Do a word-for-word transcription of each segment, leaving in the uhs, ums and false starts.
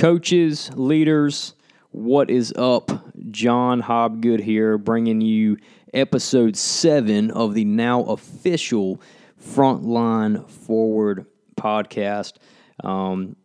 Coaches, leaders, what is up? John Hobgood here, bringing you episode seven of the now official Frontline Forward podcast. Um,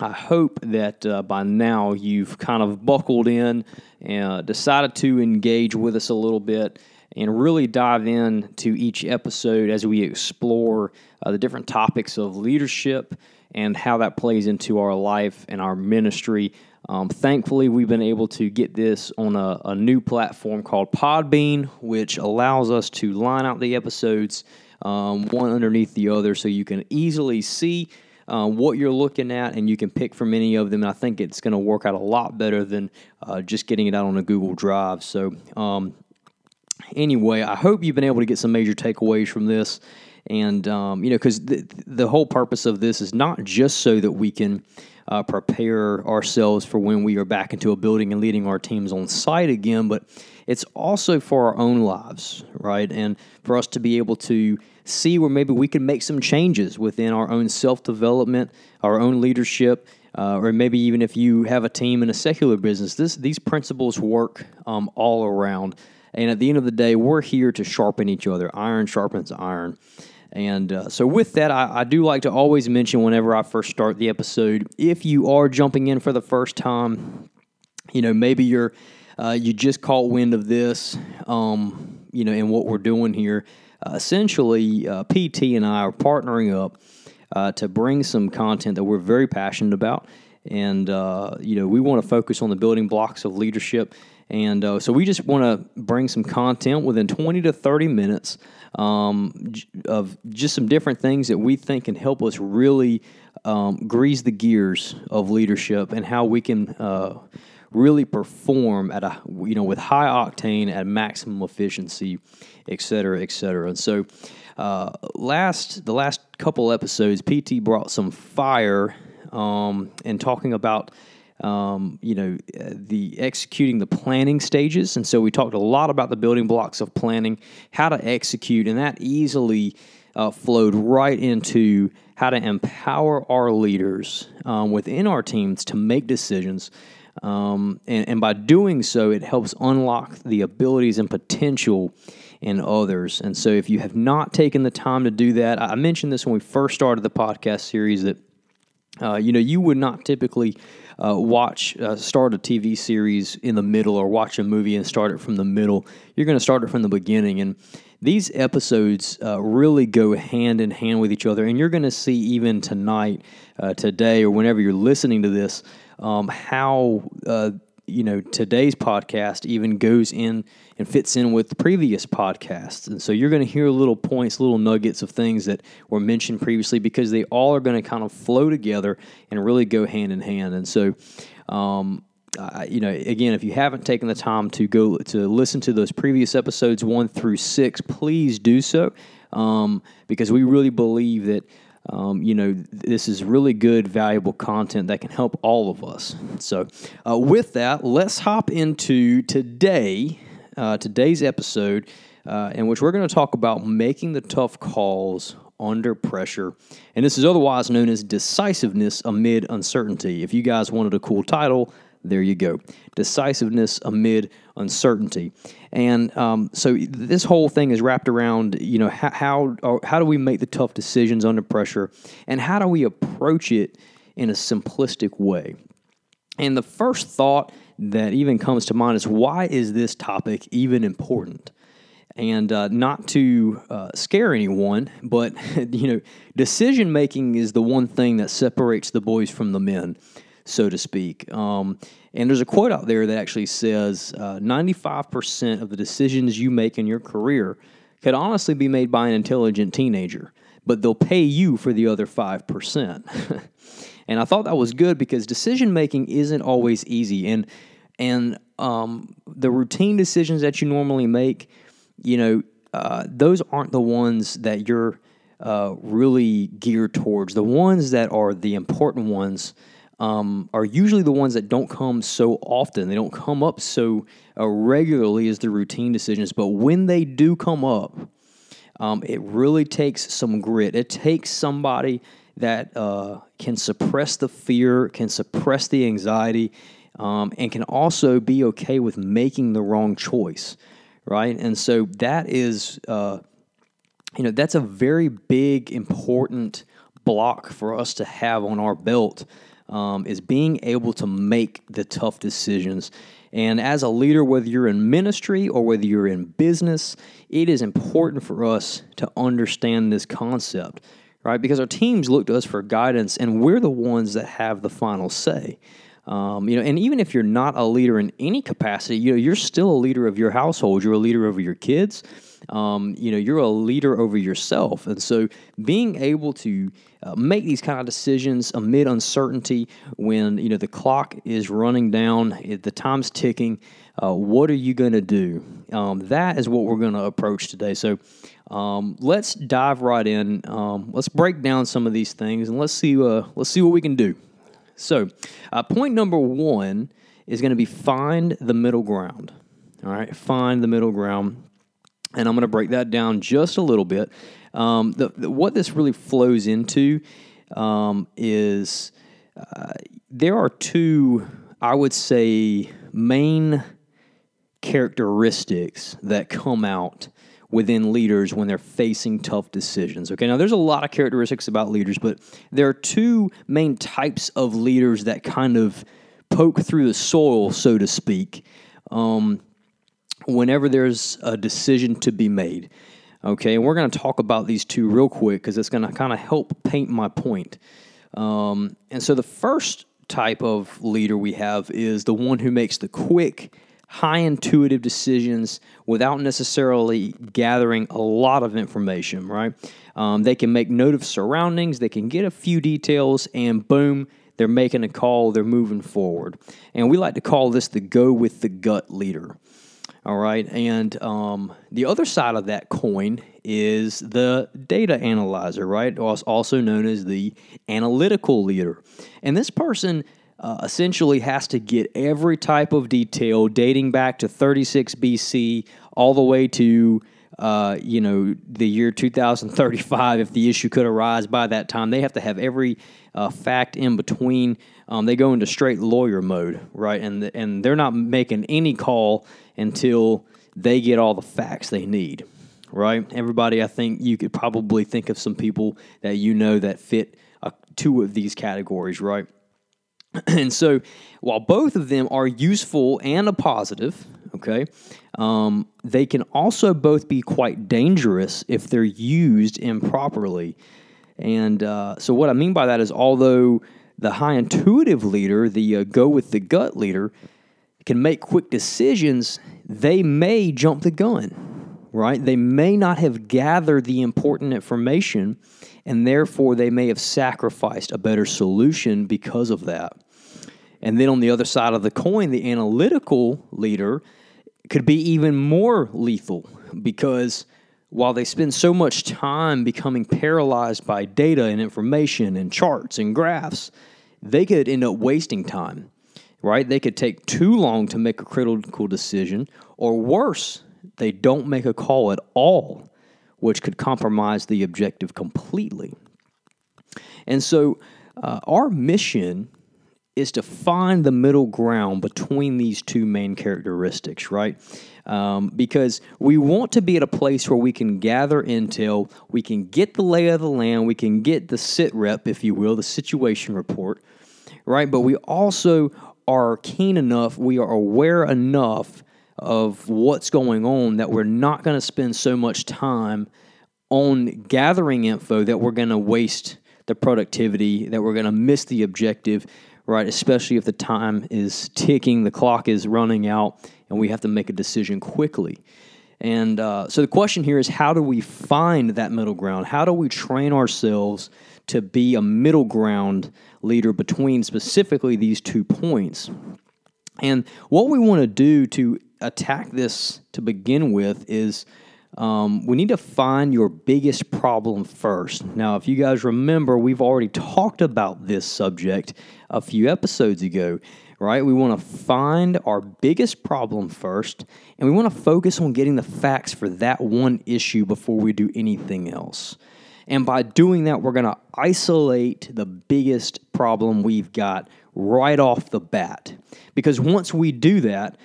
I hope that uh, by now you've kind of buckled in and decided to engage with us a little bit and really dive in to each episode as we explore uh, the different topics of leadership and how that plays into our life and our ministry. Um, thankfully, we've been able to get this on a, a new platform called Podbean, which allows us to line out the episodes um, one underneath the other so you can easily see uh, what you're looking at and you can pick from any of them. And I think it's going to work out a lot better than uh, just getting it out on a Google Drive. So um, anyway, I hope you've been able to get some major takeaways from this. And, um, you know, because the, the whole purpose of this is not just so that we can uh, prepare ourselves for when we are back into a building and leading our teams on site again, but it's also for our own lives, right? And for us to be able to see where maybe we can make some changes within our own self-development, our own leadership, uh, or maybe even if you have a team in a secular business, this these principles work um, all around. And at the end of the day, we're here to sharpen each other. Iron sharpens iron. And uh, so with that, I, I do like to always mention whenever I first start the episode, if you are jumping in for the first time, you know, maybe you're uh, you just caught wind of this, um, you know, and what we're doing here. Uh, essentially, uh, P T and I are partnering up uh, to bring some content that we're very passionate about. And, uh, you know, we want to focus on the building blocks of leadership. And uh, so we just want to bring some content within twenty to thirty minutes um, of just some different things that we think can help us really um, grease the gears of leadership and how we can uh, really perform at a, you know, with high octane at maximum efficiency, et cetera, et cetera. And so uh, last the last couple episodes, P T brought some fire um, and talking about Um, you know, the executing the planning stages. And so we talked a lot about the building blocks of planning, how to execute, and that easily uh, flowed right into how to empower our leaders um, within our teams to make decisions. Um, and, and by doing so, it helps unlock the abilities and potential in others. And so if you have not taken the time to do that, I mentioned this when we first started the podcast series that Uh, you know, you would not typically uh, watch, uh, start a T V series in the middle or watch a movie and start it from the middle. You're going to start it from the beginning. And these episodes uh, really go hand in hand with each other. And you're going to see even tonight, uh, today, or whenever you're listening to this, um, how, uh, you know, today's podcast even goes in and fits in with previous podcasts. And so you're going to hear little points, little nuggets of things that were mentioned previously because they all are going to kind of flow together and really go hand in hand. And so, um, uh, you know, again, if you haven't taken the time to go to listen to those previous episodes one through six, please do so um, because we really believe that, Um, you know, this is really good, valuable content that can help all of us. So uh, with that, let's hop into today, uh, today's episode, uh, in which we're going to talk about making the tough calls under pressure. And this is otherwise known as decisiveness amid uncertainty. If you guys wanted a cool title, there you go. Decisiveness amid uncertainty. And um, so this whole thing is wrapped around, you know, how how, how do we make the tough decisions under pressure and how do we approach it in a simplistic way? And the first thought that even comes to mind is, why is this topic even important? And uh, not to uh, scare anyone, but, you know, decision-making is the one thing that separates the boys from the men, so to speak. Um, and there's a quote out there that actually says, uh, ninety-five percent of the decisions you make in your career could honestly be made by an intelligent teenager, but they'll pay you for the other five percent. And I thought that was good because decision-making isn't always easy. And and um, the routine decisions that you normally make, you know, uh, those aren't the ones that you're uh, really geared towards. The ones that are the important ones Um, are usually the ones that don't come so often. They don't come up so uh, regularly as the routine decisions. But when they do come up, um, it really takes some grit. It takes somebody that uh, can suppress the fear, can suppress the anxiety, um, and can also be okay with making the wrong choice, right? And so that is, uh, you know, that's a very big, important block for us to have on our belt, um, is being able to make the tough decisions. And as a leader, whether you're in ministry or whether you're in business, it is important for us to understand this concept, right? Because our teams look to us for guidance, and we're the ones that have the final say. Um, you know, and even if you're not a leader in any capacity, you know, you're still a leader of your household. You're a leader over your kids. Um, you know, you're a leader over yourself. And so being able to uh, make these kind of decisions amid uncertainty when, you know, the clock is running down, the time's ticking, uh, what are you going to do? Um, that is what we're going to approach today. So um, let's dive right in. Um, let's break down some of these things, and let's see, uh, let's see what we can do. So, uh, point number one is going to be find the middle ground, all right? Find the middle ground, and I'm going to break that down just a little bit. Um, the, the, what this really flows into um, is uh, there are two, I would say, main characteristics that come out within leaders when they're facing tough decisions. Okay, now there's a lot of characteristics about leaders, but there are two main types of leaders that kind of poke through the soil, so to speak, um, whenever there's a decision to be made. Okay, and we're going to talk about these two real quick because it's going to kind of help paint my point. Um, and so the first type of leader we have is the one who makes the quick, high intuitive decisions without necessarily gathering a lot of information, right? Um, they can make note of surroundings, they can get a few details, and boom, they're making a call, they're moving forward. And we like to call this the go with the gut leader, all right? And um, the other side of that coin is the data analyzer, right? Also known as the analytical leader. And this person Uh, essentially has to get every type of detail dating back to thirty-six B C all the way to, uh, you know, the year two thousand thirty-five if the issue could arise by that time. They have to have every uh, fact in between. Um, they go into straight lawyer mode, right? And the, and they're not making any call until they get all the facts they need, right? Everybody, I think you could probably think of some people that you know that fit uh, two of these categories, right? And so, while both of them are useful and a positive, okay, um, they can also both be quite dangerous if they're used improperly. And uh, so, what I mean by that is, although the high intuitive leader, the uh, go with the gut leader, can make quick decisions, they may jump the gun, right? They may not have gathered the important information, and therefore they may have sacrificed a better solution because of that. And then on the other side of the coin, the analytical leader could be even more lethal because while they spend so much time becoming paralyzed by data and information and charts and graphs, they could end up wasting time, right? They could take too long to make a critical decision, or worse, they don't make a call at all, which could compromise the objective completely. And so uh, our mission is to find the middle ground between these two main characteristics, right? Um, because we want to be at a place where we can gather intel, we can get the lay of the land, we can get the sit rep, if you will, the situation report, right? But we also are keen enough, we are aware enough of what's going on that we're not going to spend so much time on gathering info that we're going to waste the productivity, that we're going to miss the objective, right? Especially if the time is ticking, the clock is running out, and we have to make a decision quickly. And uh, so the question here is, how do we find that middle ground? How do we train ourselves to be a middle ground leader between specifically these two points? And what we want to do to attack this to begin with is um, we need to find your biggest problem first. Now, if you guys remember, we've already talked about this subject a few episodes ago, right? We want to find our biggest problem first, and we want to focus on getting the facts for that one issue before we do anything else. And by doing that, we're going to isolate the biggest problem we've got right off the bat. Because once we do that,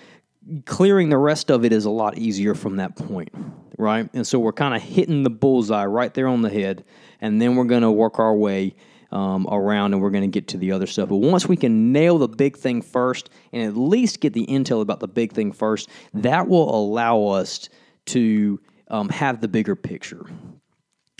clearing the rest of it is a lot easier from that point, right? And so we're kind of hitting the bullseye right there on the head, and then we're going to work our way um, around, and we're going to get to the other stuff. But once we can nail the big thing first and at least get the intel about the big thing first, that will allow us to um, have the bigger picture.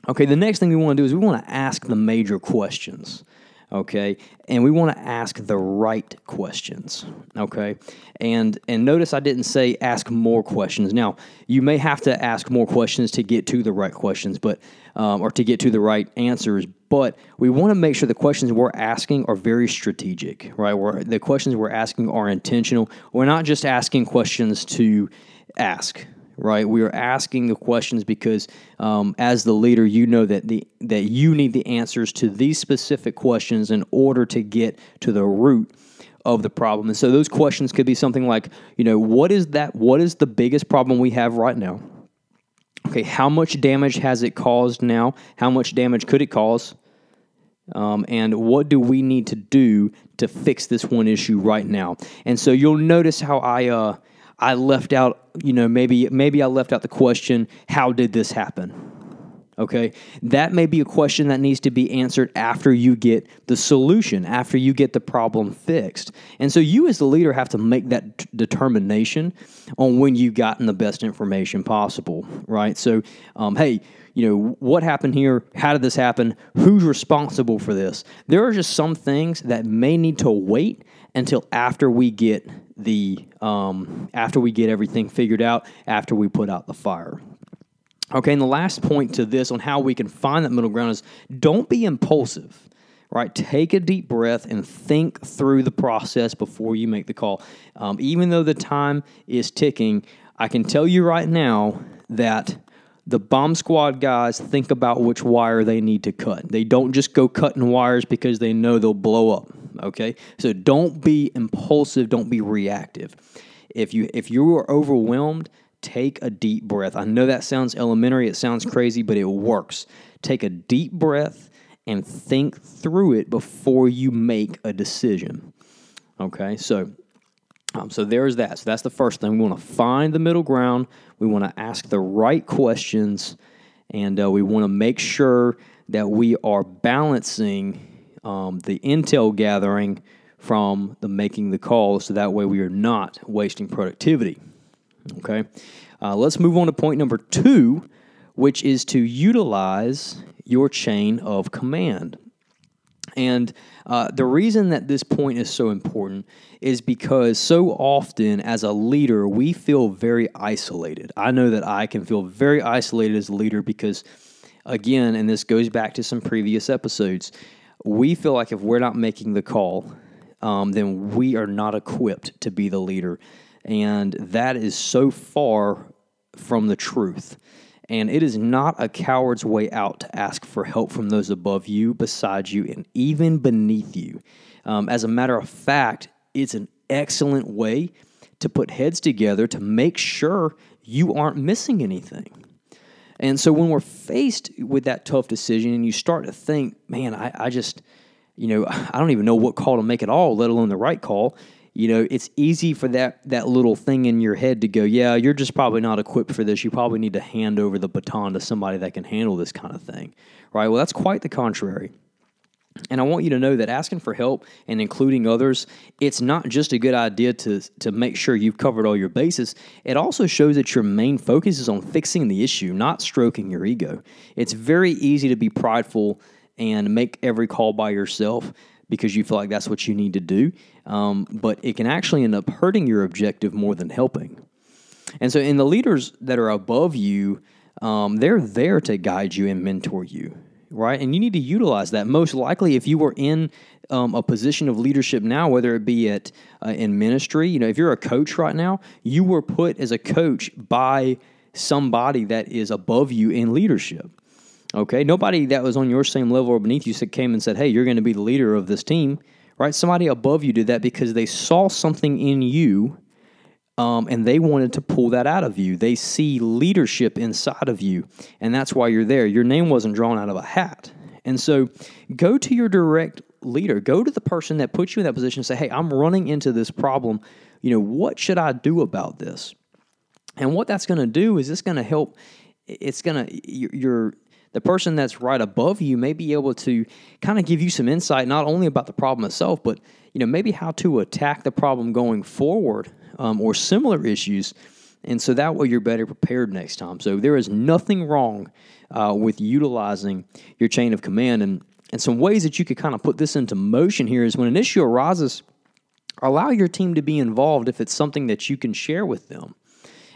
Okay, the next thing we want to do is we want to ask the major questions. Okay, and we want to ask the right questions, okay? And and notice I didn't say ask more questions. Now, you may have to ask more questions to get to the right questions, but um, or to get to the right answers, but we want to make sure the questions we're asking are very strategic, right? We're, the questions we're asking are intentional. We're not just asking questions to ask, right? We are asking the questions because um, as the leader, you know that the that you need the answers to these specific questions in order to get to the root of the problem. And so those questions could be something like, you know, what is that? What is the biggest problem we have right now? Okay, how much damage has it caused now? How much damage could it cause? Um, and what do we need to do to fix this one issue right now? And so you'll notice how I... Uh, I left out, you know, maybe maybe I left out the question, how did this happen? Okay, that may be a question that needs to be answered after you get the solution, after you get the problem fixed. And so you as the leader have to make that t- determination on when you've gotten the best information possible, right? So, um, hey, you know, what happened here? How did this happen? Who's responsible for this? There are just some things that may need to wait until after we get the um, after we get everything figured out, after we put out the fire. Okay, and the last point to this on how we can find that middle ground is don't be impulsive, right? Take a deep breath and think through the process before you make the call. Um, even though the time is ticking, I can tell you right now that the bomb squad guys think about which wire they need to cut. They don't just go cutting wires because they know they'll blow up, okay? So don't be impulsive, don't be reactive. If you if you are overwhelmed, take a deep breath. I know that sounds elementary, it sounds crazy, but it works. Take a deep breath and think through it before you make a decision. Okay, so um, so there's that. So that's the first thing. We want to find the middle ground. We want to ask the right questions, and uh, we want to make sure that we are balancing um, the intel gathering from the making the call, so that way we are not wasting productivity. Okay, uh, let's move on to point number two, which is to utilize your chain of command. And uh, the reason that this point is so important is because so often as a leader, we feel very isolated. I know that I can feel very isolated as a leader because, again, and this goes back to some previous episodes, we feel like if we're not making the call, um, then we are not equipped to be the leader. And that is so far from the truth. And it is not a coward's way out to ask for help from those above you, beside you, and even beneath you. Um, as a matter of fact, it's an excellent way to put heads together to make sure you aren't missing anything. And so when we're faced with that tough decision and you start to think, man, I, I just, you know, I don't even know what call to make at all, let alone the right call. You know, it's easy for that, that little thing in your head to go, yeah, you're just probably not equipped for this. You probably need to hand over the baton to somebody that can handle this kind of thing, right? Well, that's quite the contrary. And I want you to know that asking for help and including others, it's not just a good idea to, to make sure you've covered all your bases. It also shows that your main focus is on fixing the issue, not stroking your ego. It's very easy to be prideful and make every call by yourself, because you feel like that's what you need to do, um, but it can actually end up hurting your objective more than helping. And so in the leaders that are above you, um, they're there to guide you and mentor you, right? And you need to utilize that. Most likely if you were in um, a position of leadership now, whether it be at uh, in ministry, you know, if you're a coach right now, you were put as a coach by somebody that is above you in leadership. Okay, nobody that was on your same level or beneath you came and said, hey, you're going to be the leader of this team, right? Somebody above you did that because they saw something in you um, and they wanted to pull that out of you. They see leadership inside of you, and that's why you're there. Your name wasn't drawn out of a hat. And so go to your direct leader. Go to the person that puts you in that position and say, hey, I'm running into this problem. You know, what should I do about this? And what that's going to do is it's going to help. It's going to, you're, the person that's right above you may be able to kind of give you some insight, not only about the problem itself, but, you know, maybe how to attack the problem going forward um, or similar issues. And so that way you're better prepared next time. So there is nothing wrong uh, with utilizing your chain of command. And, and some ways that you could kind of put this into motion here is when an issue arises, allow your team to be involved if it's something that you can share with them.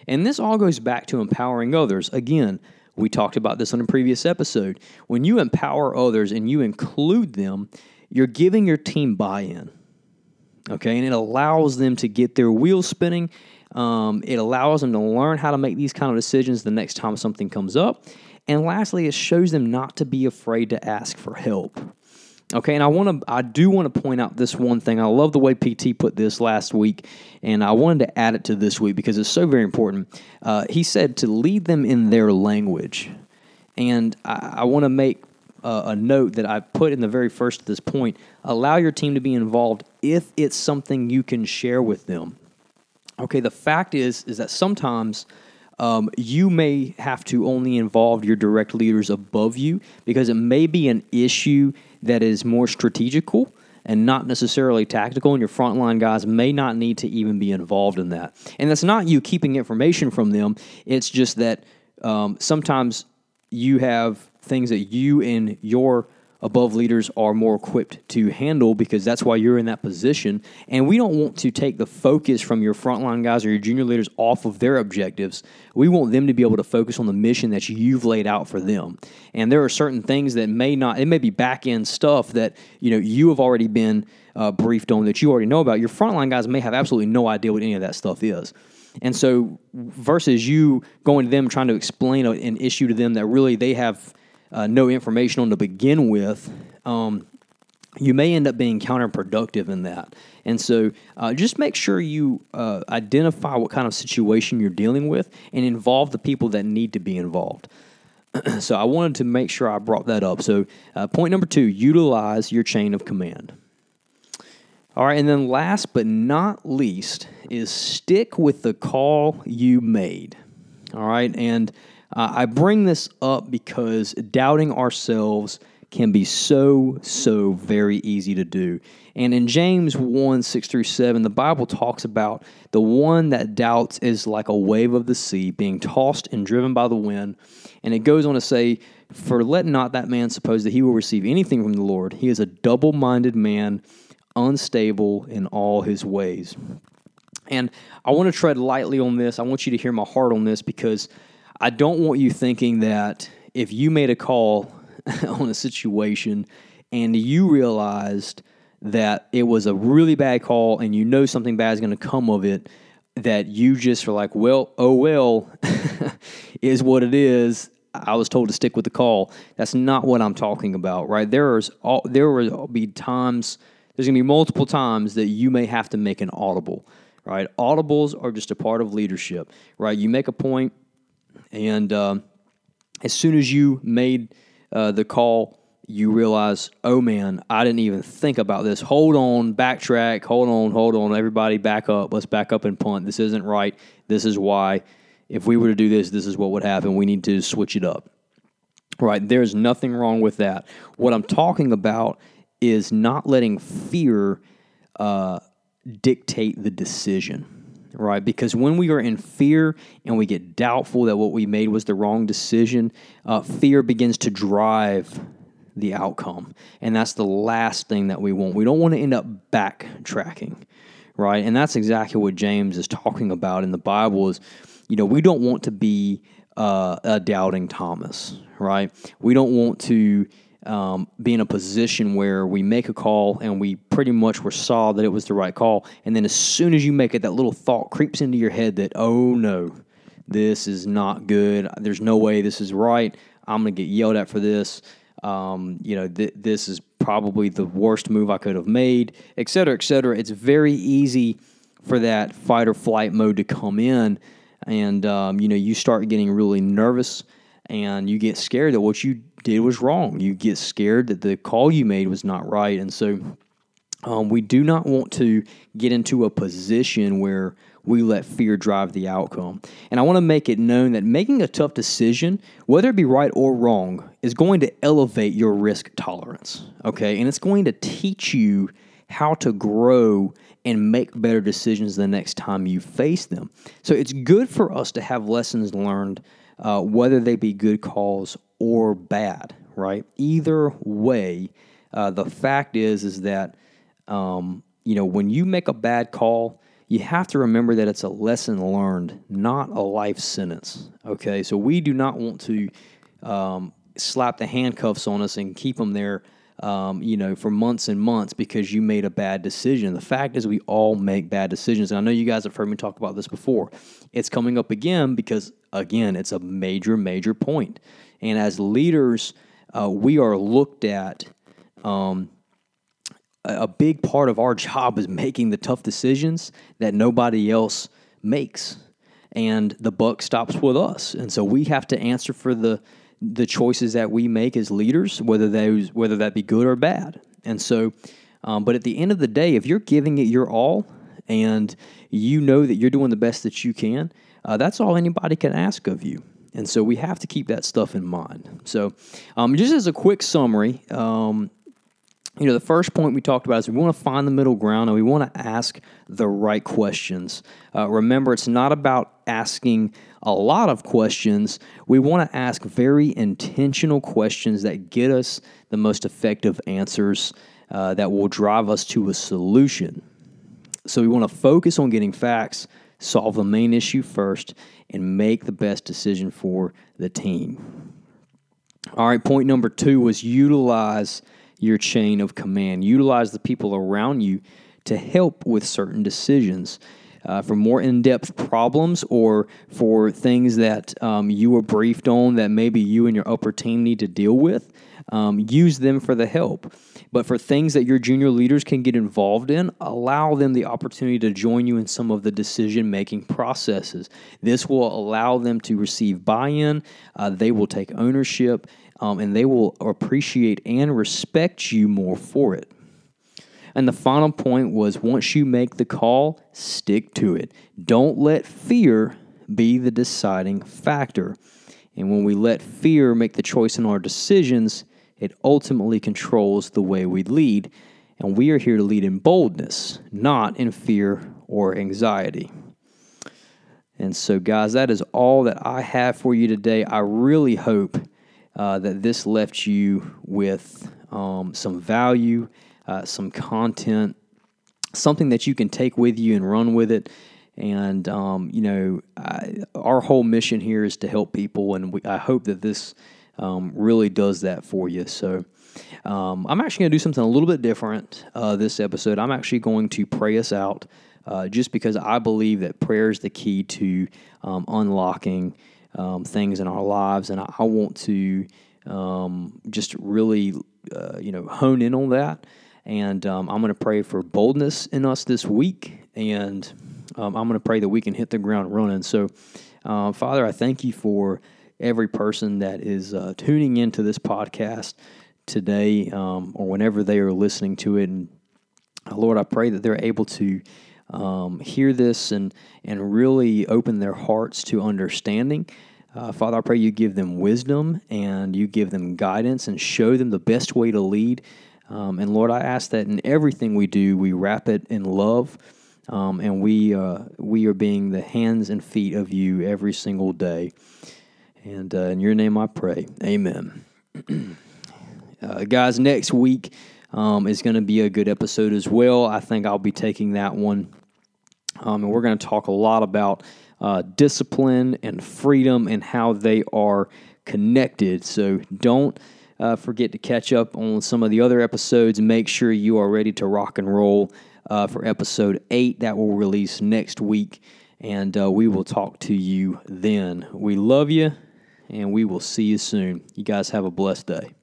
And this all goes back to empowering others. Again, we talked about this on a previous episode. When you empower others and you include them, you're giving your team buy-in, okay? And it allows them to get their wheels spinning. Um, it allows them to learn how to make these kind of decisions the next time something comes up. And lastly, it shows them not to be afraid to ask for help. Okay, and I want to, I do want to point out this one thing. I love the way P T put this last week, and I wanted to add it to this week because it's so very important. Uh, he said to lead them in their language. And I, I want to make uh, a note that I put in the very first of this point. Allow your team to be involved if it's something you can share with them. Okay, the fact is, is that sometimes um, you may have to only involve your direct leaders above you because it may be an issue that is more strategical and not necessarily tactical, and your frontline guys may not need to even be involved in that. And that's not you keeping information from them. It's just that um, sometimes you have things that you and your above leaders are more equipped to handle because that's why you're in that position. And we don't want to take the focus from your frontline guys or your junior leaders off of their objectives. We want them to be able to focus on the mission that you've laid out for them. And there are certain things that may not, it may be back-end stuff that, you know, you have already been uh, briefed on that you already know about. Your frontline guys may have absolutely no idea what any of that stuff is. And so versus you going to them trying to explain an issue to them that really they have Uh, no information on to begin with, um, you may end up being counterproductive in that. And so uh, just make sure you uh, identify what kind of situation you're dealing with and involve the people that need to be involved. So I wanted to make sure I brought that up. So uh, point number two, utilize your chain of command. All right, and then last but not least is stick with the call you made. All right, and Uh, I bring this up because doubting ourselves can be so, so very easy to do. And in James one, six through seven, the Bible talks about the one that doubts is like a wave of the sea being tossed and driven by the wind. And it goes on to say, "For let not that man suppose that he will receive anything from the Lord. He is a double-minded man, unstable in all his ways." And I want to tread lightly on this. I want you to hear my heart on this because I don't want you thinking that if you made a call on a situation and you realized that it was a really bad call and you know something bad is going to come of it, that you just are like, well, oh well, is what it is. I was told to stick with the call. That's not what I'm talking about, right? There is all, there will be times, there's going to be multiple times that you may have to make an audible, right? Audibles are just a part of leadership, right? You make a point, and uh, as soon as you made uh, the call, you realize, oh man, I didn't even think about this. Hold on, backtrack, hold on, hold on. Everybody back up. Let's back up and punt. This isn't right. This is why. If we were to do this, this is what would happen. We need to switch it up. Right? There's nothing wrong with that. What I'm talking about is not letting fear uh, dictate the decision. Right, because when we are in fear and we get doubtful that what we made was the wrong decision, uh, fear begins to drive the outcome, and that's the last thing that we want. We don't want to end up backtracking, right? And that's exactly what James is talking about in the Bible is, you know, we don't want to be uh, a doubting Thomas, right? We don't want to Um, be in a position where we make a call and we pretty much were saw that it was the right call. And then as soon as you make it, that little thought creeps into your head that, oh no, this is not good. There's no way this is right. I'm going to get yelled at for this. Um, you know, th- this is probably the worst move I could have made, et cetera, et cetera. It's very easy for that fight or flight mode to come in, and um, you know, you start getting really nervous and you get scared that what you did was wrong. You get scared that the call you made was not right. And so um, we do not want to get into a position where we let fear drive the outcome. And I want to make it known that making a tough decision, whether it be right or wrong, is going to elevate your risk tolerance, okay? And it's going to teach you how to grow and make better decisions the next time you face them. So it's good for us to have lessons learned, uh, whether they be good calls or bad, right? Either way, uh, the fact is is that um, you know, when you make a bad call, you have to remember that it's a lesson learned, not a life sentence, okay? So we do not want to um, slap the handcuffs on us and keep them there, um, you know, for months and months because you made a bad decision. The fact is we all make bad decisions, and I know you guys have heard me talk about this before. It's coming up again because, again, it's a major, major point. And as leaders, uh, we are looked at um, – a big part of our job is making the tough decisions that nobody else makes, and the buck stops with us. And so we have to answer for the the choices that we make as leaders, whether those whether that be good or bad. And so, um, but at the end of the day, if you're giving it your all, and you know that you're doing the best that you can, uh, that's all anybody can ask of you. And so we have to keep that stuff in mind. So, um, just as a quick summary. Um, You know, the first point we talked about is we want to find the middle ground and we want to ask the right questions. Uh, remember, it's not about asking a lot of questions. We want to ask very intentional questions that get us the most effective answers uh, that will drive us to a solution. So we want to focus on getting facts, solve the main issue first, and make the best decision for the team. All right, point number two was utilize your chain of command. Utilize the people around you to help with certain decisions. Uh, for more in-depth problems or for things that um, you were briefed on that maybe you and your upper team need to deal with, um, use them for the help. But for things that your junior leaders can get involved in, allow them the opportunity to join you in some of the decision-making processes. This will allow them to receive buy-in. Uh, they will take ownership. Um, and they will appreciate and respect you more for it. And the final point was, once you make the call, stick to it. Don't let fear be the deciding factor. And when we let fear make the choice in our decisions, it ultimately controls the way we lead. And we are here to lead in boldness, not in fear or anxiety. And so, guys, that is all that I have for you today. I really hope Uh, that this left you with um, some value, uh, some content, something that you can take with you and run with it. And, um, you know, I, our whole mission here is to help people, and we, I hope that this um, really does that for you. So um, I'm actually going to do something a little bit different uh, this episode. I'm actually going to pray us out uh, just because I believe that prayer is the key to um, unlocking Um, things in our lives, and I, I want to um, just really, uh, you know, hone in on that. And um, I'm going to pray for boldness in us this week, and um, I'm going to pray that we can hit the ground running. So, uh, Father, I thank you for every person that is uh, tuning into this podcast today, um, or whenever they are listening to it. And Lord, I pray that they're able to Um, hear this and and really open their hearts to understanding. Uh, Father, I pray you give them wisdom and you give them guidance and show them the best way to lead. Um, and Lord, I ask that in everything we do, we wrap it in love, um, and we uh, we are being the hands and feet of you every single day. And uh, in your name I pray. Amen. uh, guys, next week um, is going to be a good episode as well. I think I'll be taking that one. Um, and we're going to talk a lot about uh, discipline and freedom and how they are connected. So don't uh, forget to catch up on some of the other episodes. Make sure you are ready to rock and roll uh, for episode eight. That will release next week, and uh, we will talk to you then. We love you, and we will see you soon. You guys have a blessed day.